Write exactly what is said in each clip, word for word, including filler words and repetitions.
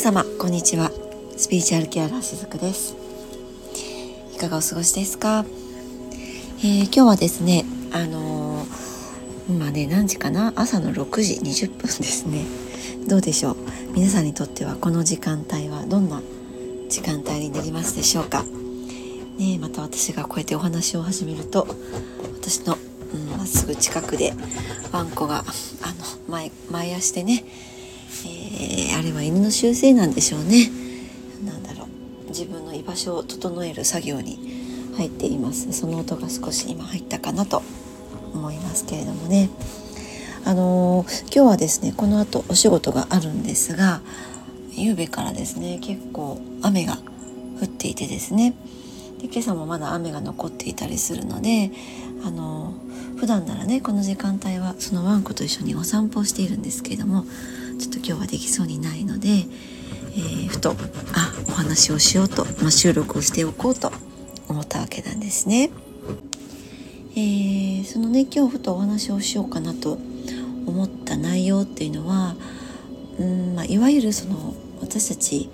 様こんにちは。スピリチュアルケアラーしずくです。いかがお過ごしですか？えー、今日はですねあのー、今ね何時かな、朝のろくじにじゅっぷんですね。どうでしょう、皆さんにとってはこの時間帯はどんな時間帯になりますでしょうかね。また私がこうやってお話を始めると、私のまっすぐ近くでワンコがあの前前足でね、えー、あれは犬の習性なんでしょうね。なんだろう、自分の居場所を整える作業に入っています。その音が少し今入ったかなと思いますけれどもね。あのー、今日はですねこの後お仕事があるんですが、夕べからですね結構雨が降っていてですね。で今朝もまだ雨が残っていたりするので、あのー、普段ならねこの時間帯はそのワンコと一緒にお散歩をしているんですけれども、ちょっと今日はできそうにないので、えー、ふとあお話をしようと、まあ、収録をしておこうと思ったわけなんですね。えー、そのね今日ふとお話をしようかなと思った内容っていうのは、うん、まあ、いわゆるその私たち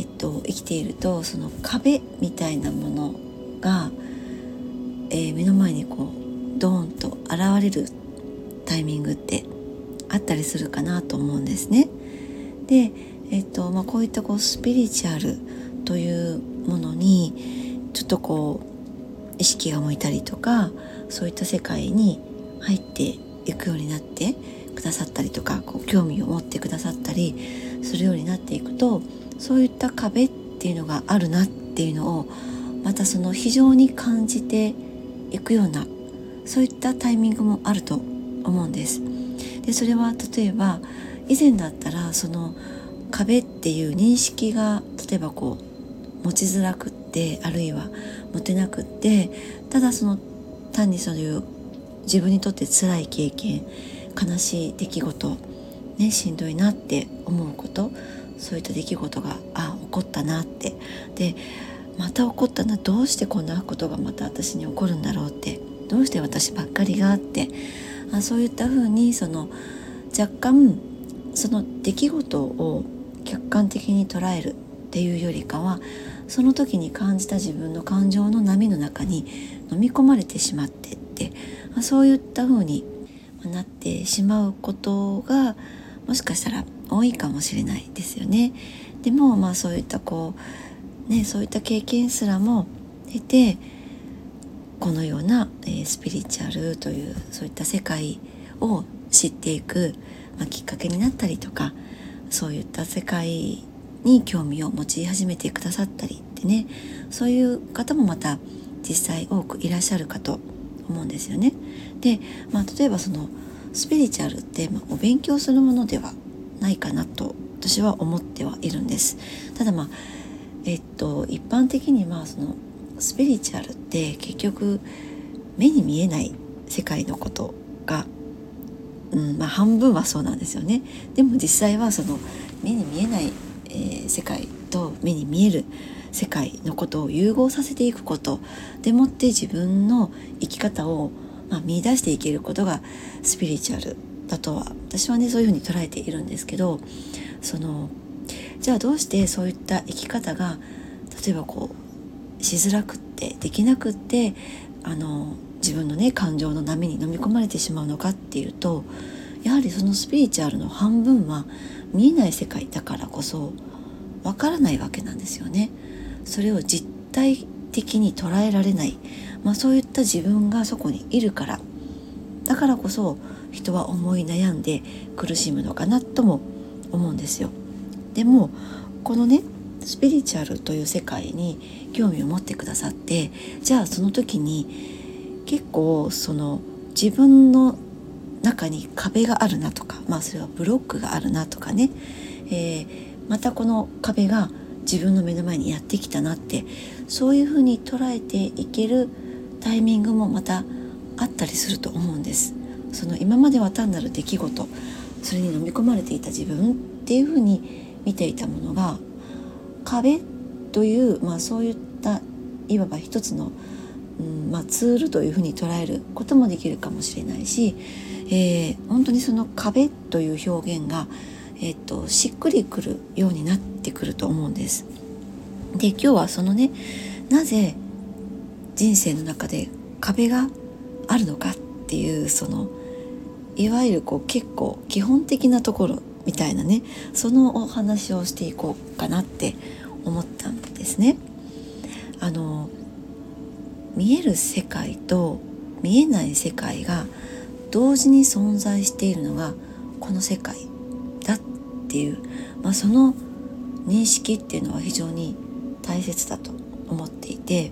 えっと、生きているとその壁みたいなものが、えー、目の前にこうドーンと現れるタイミングってあったりするかなと思うんですね。で、えっとまあ、こういったこうスピリチュアルというものにちょっとこう意識が向いたりとか、そういった世界に入っていくようになってくださったりとか、こう興味を持ってくださったりするようになっていくと、そういった壁っていうのがあるなっていうのをまたその非常に感じていくような、そういったタイミングもあると思うんです。でそれは例えば以前だったらその壁っていう認識が例えばこう持ちづらくって、あるいは持てなくって、ただその単にそういう自分にとって辛い経験、悲しい出来事、ね、しんどいなって思うこと、そういった出来事があ起こったなって、でまた起こったな、どうしてこんなことがまた私に起こるんだろうって、どうして私ばっかりがあって、あそういったふうにその若干その出来事を客観的に捉えるっていうよりかは、その時に感じた自分の感情の波の中に飲み込まれてしまってって、あそういったふうになってしまうことがもしかしたら多いかもしれないですよね。でもまあそういったこうね、そういった経験すらも経て、このような、えー、スピリチュアルというそういった世界を知っていく、まあ、きっかけになったりとか、そういった世界に興味を持ち始めてくださったりってね、そういう方もまた実際多くいらっしゃるかと思うんですよね。で、まあ、例えばそのスピリチュアルって、まあ、お勉強するものではないかなと私は思ってはいるんです。ただまあえっと一般的にまあそのスピリチュアルって結局目に見えない世界のことが、うん、まあ半分はそうなんですよね。でも実際はその目に見えない、えー、世界と目に見える世界のことを融合させていくことでもって自分の生き方を、まあ、見出していけることがスピリチュアルだとは私はねそういうふうに捉えているんですけど、そのじゃあどうしてそういった生き方が例えばこうしづらくってできなくって、あの自分のね感情の波に飲み込まれてしまうのかっていうと、やはりそのスピリチュアルの半分は見えない世界だからこそわからないわけなんですよね。それを実体的に捉えられない、まあ、そういった自分がそこにいるからだからこそ人は思い悩んで苦しむのかなとも思うんですよ。でもこのねスピリチュアルという世界に興味を持ってくださって、じゃあその時に結構その自分の中に壁があるなとか、まあそれはブロックがあるなとかね、えー、またこの壁が自分の目の前にやってきたなって、そういうふうに捉えていけるタイミングもまたあったりすると思うんです。その今までは単なる出来事、それに飲み込まれていた自分っていうふうに見ていたものが、壁という、まあ、そういったいわば一つの、うんまあ、ツールというふうに捉えることもできるかもしれないし、えー、本当にその壁という表現が、ええっと、しっくりくるようになってくると思うんです。で、今日はそのね、なぜ人生の中で壁があるのかっていう、そのいわゆるこう結構基本的なところみたいなね、そのお話をしていこうかなって思ったんですね。あの見える世界と見えない世界が同時に存在しているのがこの世界だっていう、まあ、その認識っていうのは非常に大切だと思っていて、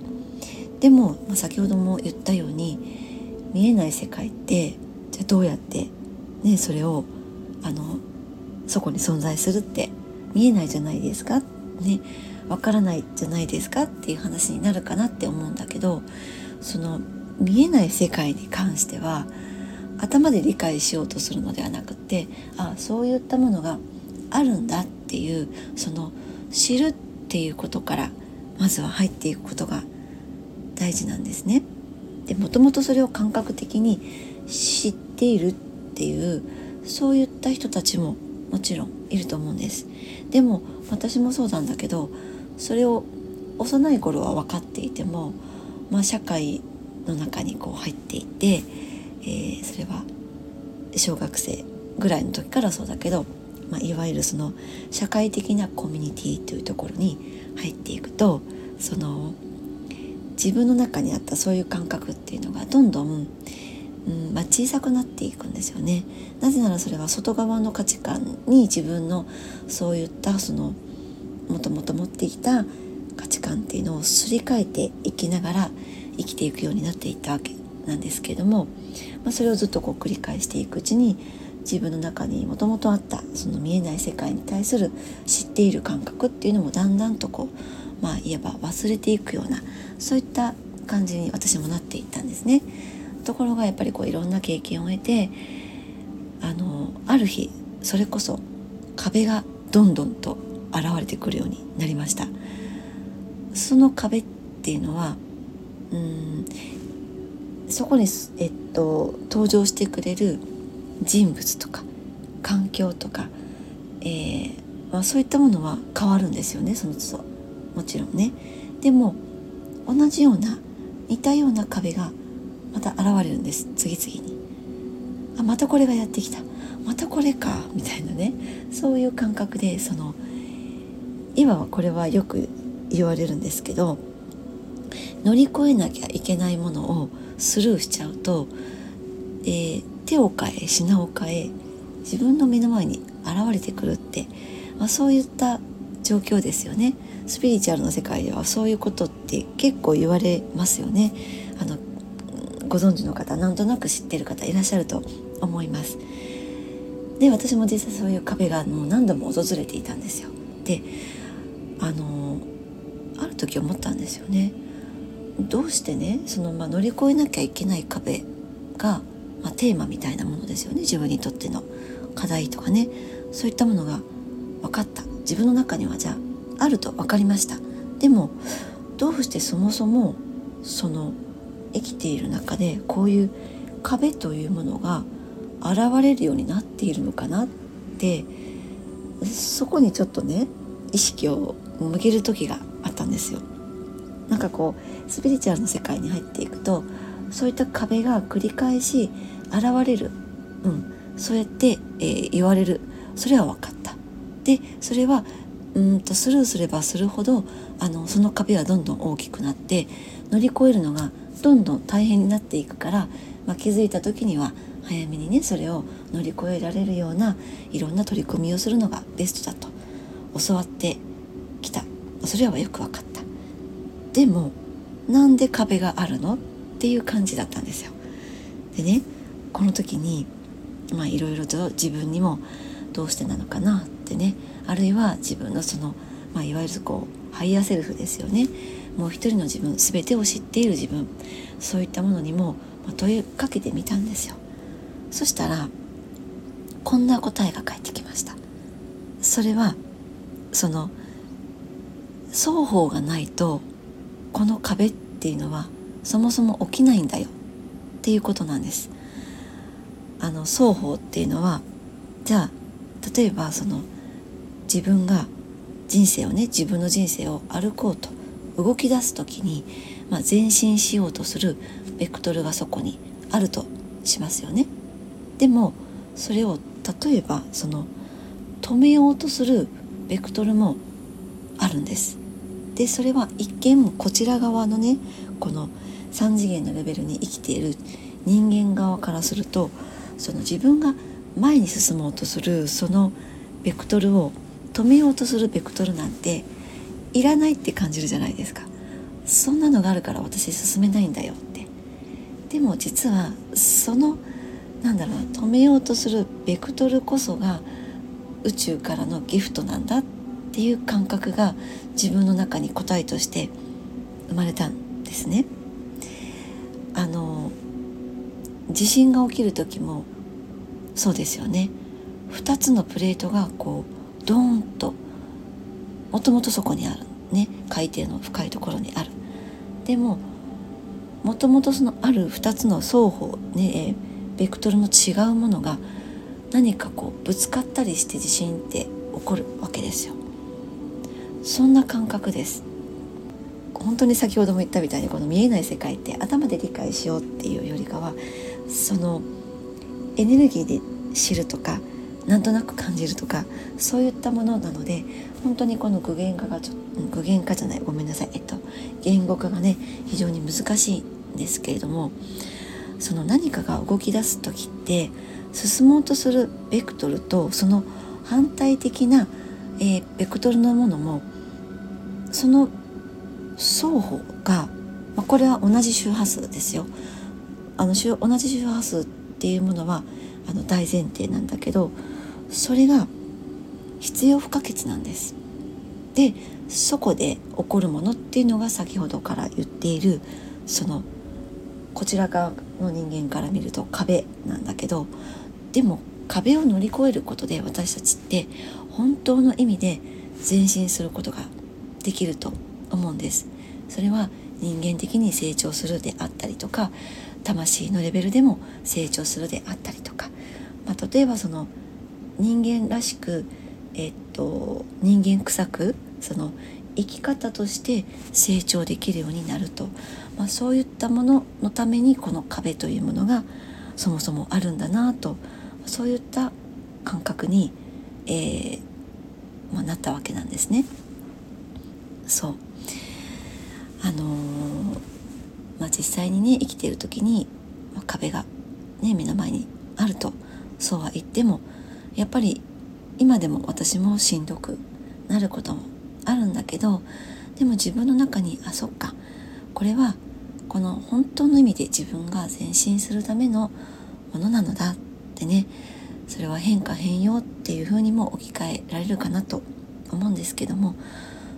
でも、まあ、先ほども言ったように見えない世界ってじゃあどうやって、ね、それをあのそこに存在するって見えないじゃないですかね、わからないじゃないですかっていう話になるかなって思うんだけど、その見えない世界に関しては頭で理解しようとするのではなくて、あ、そういったものがあるんだっていう、その知るっていうことからまずは入っていくことが大事なんですね。で、もともとそれを感覚的に知っているっていう、そういった人たちももちろんいると思うんです。でも私もそうなんだけど、それを幼い頃は分かっていても、まあ、社会の中にこう入っていて、えー、それは小学生ぐらいの時からそうだけど、まあ、いわゆるその社会的なコミュニティというところに入っていくと、その自分の中にあったそういう感覚っていうのがどんどん、うんまあ、小さくなっていくんですよね。なぜならそれは外側の価値観に自分のそういったそのもともと持ってきた価値観っていうのをすり替えていきながら生きていくようになっていったわけなんですけれども、まあ、それをずっとこう繰り返していくうちに自分の中にもともとあったその見えない世界に対する知っている感覚っていうのもだんだんとこう、まあ、言えば忘れていくような、そういった感じに私もなっていったんですね。ところがやっぱりこういろんな経験を得て、あのある日それこそ壁がどんどんと現れてくるようになりました。その壁っていうのは、うーんそこに、えっと、登場してくれる人物とか環境とか、えーまあ、そういったものは変わるんですよね、その都度もちろんね。でも同じような似たような壁がまた現れるんです、次々に。あ、またこれがやってきた、またこれかみたいなね、そういう感覚で、その今はこれはよく言われるんですけど、乗り越えなきゃいけないものをスルーしちゃうと、えー、手を変え品を変え自分の目の前に現れてくるって、まあ、そういった状況ですよね。スピリチュアルの世界ではそういうことって結構言われますよね。あのご存知の方、なんとなく知ってる方いらっしゃると思います。で、私も実際そういう壁がもう何度も訪れていたんですよ。で、あのある時思ったんですよね。どうしてね、その、まあ、乗り越えなきゃいけない壁が、まあ、テーマみたいなものですよね。自分にとっての課題とかね、そういったものが分かった、自分の中にはじゃああると分かりました。でもどうしてそもそもその生きている中でこういう壁というものが現れるようになっているのかなって、そこにちょっとね意識を向ける時があったんですよ。なんかこうスピリチュアルの世界に入っていくと、そういった壁が繰り返し現れる、うん、そうやって、えー、言われる、それは分かった。で、それはうんとスルーすればするほど、あのその壁はどんどん大きくなって、乗り越えるのがどんどん大変になっていくから、まあ、気づいた時には早めにね、それを乗り越えられるようないろんな取り組みをするのがベストだと教わってきた。それはよく分かった。でもなんで壁があるのっていう感じだったんですよ。でね、この時にまあいろいろと自分にもどうしてなのかなってね、あるいは自分のその、まあ、いわゆるこうハイヤーセルフですよね。もう一人の自分、全てを知っている自分、そういったものにも問いかけてみたんですよ。そしたらこんな答えが返ってきました。それはその双方がないとこの壁っていうのはそもそも起きないんだよっていうことなんです。あの双方っていうのは、じゃあ例えばその自分が人生をね自分の人生を歩こうと動き出す時に、まあ、前進しようとするベクトルがそこにあるとしますよね。でもそれを例えばその止めようとするベクトルもあるんです。でそれは一見こちら側のねこのさん次元のレベルに生きている人間側からすると、その自分が前に進もうとするそのベクトルを止めようとするベクトルなんていらないって感じるじゃないですか。そんなのがあるから私進めないんだよって。でも実はそのなんだろうな止めようとするベクトルこそが宇宙からのギフトなんだっていう感覚が自分の中に答えとして生まれたんですね。あの地震が起きる時もそうですよね。ふたつのプレートがこうドーンともともとそこにあるね、海底の深いところにある。でももともとそのあるふたつの双方ねベクトルの違うものが何かこうぶつかったりして地震って起こるわけですよ。そんな感覚です。本当に先ほども言ったみたいにこの見えない世界って頭で理解しようっていうよりかは、そのエネルギーで知るとかなんとなく感じるとかそういったものなので、本当にこの具現化がちょ具現化じゃないごめんなさいえっと言語化がね非常に難しいんですけれども、その何かが動き出す時って進もうとするベクトルとその反対的な、えー、ベクトルのものもその双方が、まあ、これは同じ周波数ですよ。あの周同じ周波数っていうものはあの大前提なんだけど、それが必要不可欠なんです。でそこで起こるものっていうのが先ほどから言っているそのこちら側の人間から見ると壁なんだけど、でも壁を乗り越えることで私たちって本当の意味で前進することができると思うんです。それは人間的に成長するであったりとか、魂のレベルでも成長するであったりとか、まあ、例えばその人間らしく、えっと、人間臭くその生き方として成長できるようになると、まあ、そういったもののためにこの壁というものがそもそもあるんだなと、そういった感覚に、えーまあ、なったわけなんですね。そうあのーまあ、実際にね生きている時に、まあ、壁が、ね、目の前にあるとそうは言ってもやっぱり今でも私もしんどくなることもあるんだけど、でも自分の中にあそっかこれはこの本当の意味で自分が前進するためのものなのだってね、それは変化変容っていう風にも置き換えられるかなと思うんですけども、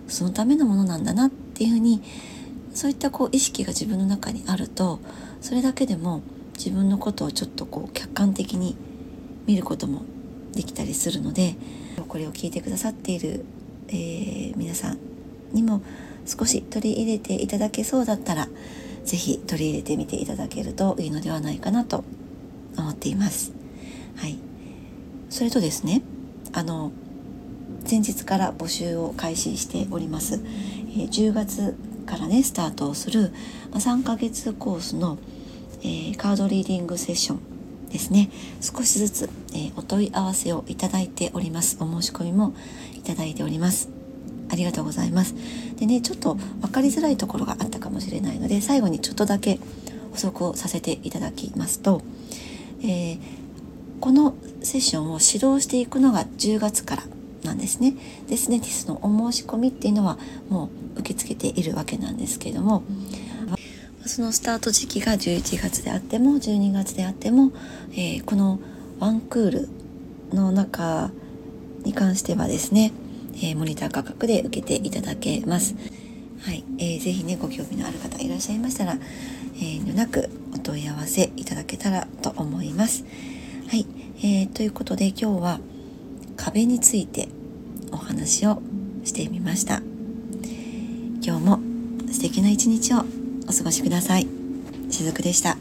そのためのものなんだなっていう風にそういったこう意識が自分の中にあると、それだけでも自分のことをちょっとこう客観的に見ることもできたりするので、これを聞いてくださっている、えー、皆さんにも少し取り入れていただけそうだったら、ぜひ取り入れてみていただけるといいのではないかなと思っています。はい。それとですね、あの前日から募集を開始しております。えー、じゅうがつからねスタートをするさんかげつコースの、えー、カードリーディングセッションですね。少しずつ、えー、お問い合わせをいただいております。お申し込みもいただいております。ありがとうございます。でね、ちょっと分かりづらいところがあったかもしれないので、最後にちょっとだけ補足をさせていただきますと、えー、このセッションを指導していくのがじゅうがつからなんですね。で、すでにそのお申し込みっていうのはもう受け付けているわけなんですけれども、そのスタート時期がじゅういちがつであってもじゅうにがつであっても、えー、このワンクールの中に関してはですね、えー、モニター価格で受けていただけます。はい、えー、ぜひねご興味のある方いらっしゃいましたら、えー、遠慮なくお問い合わせいただけたらと思います。はい、えー、ということで今日は壁についてお話をしてみました。今日も素敵な一日をお過ごしください。しずくでした。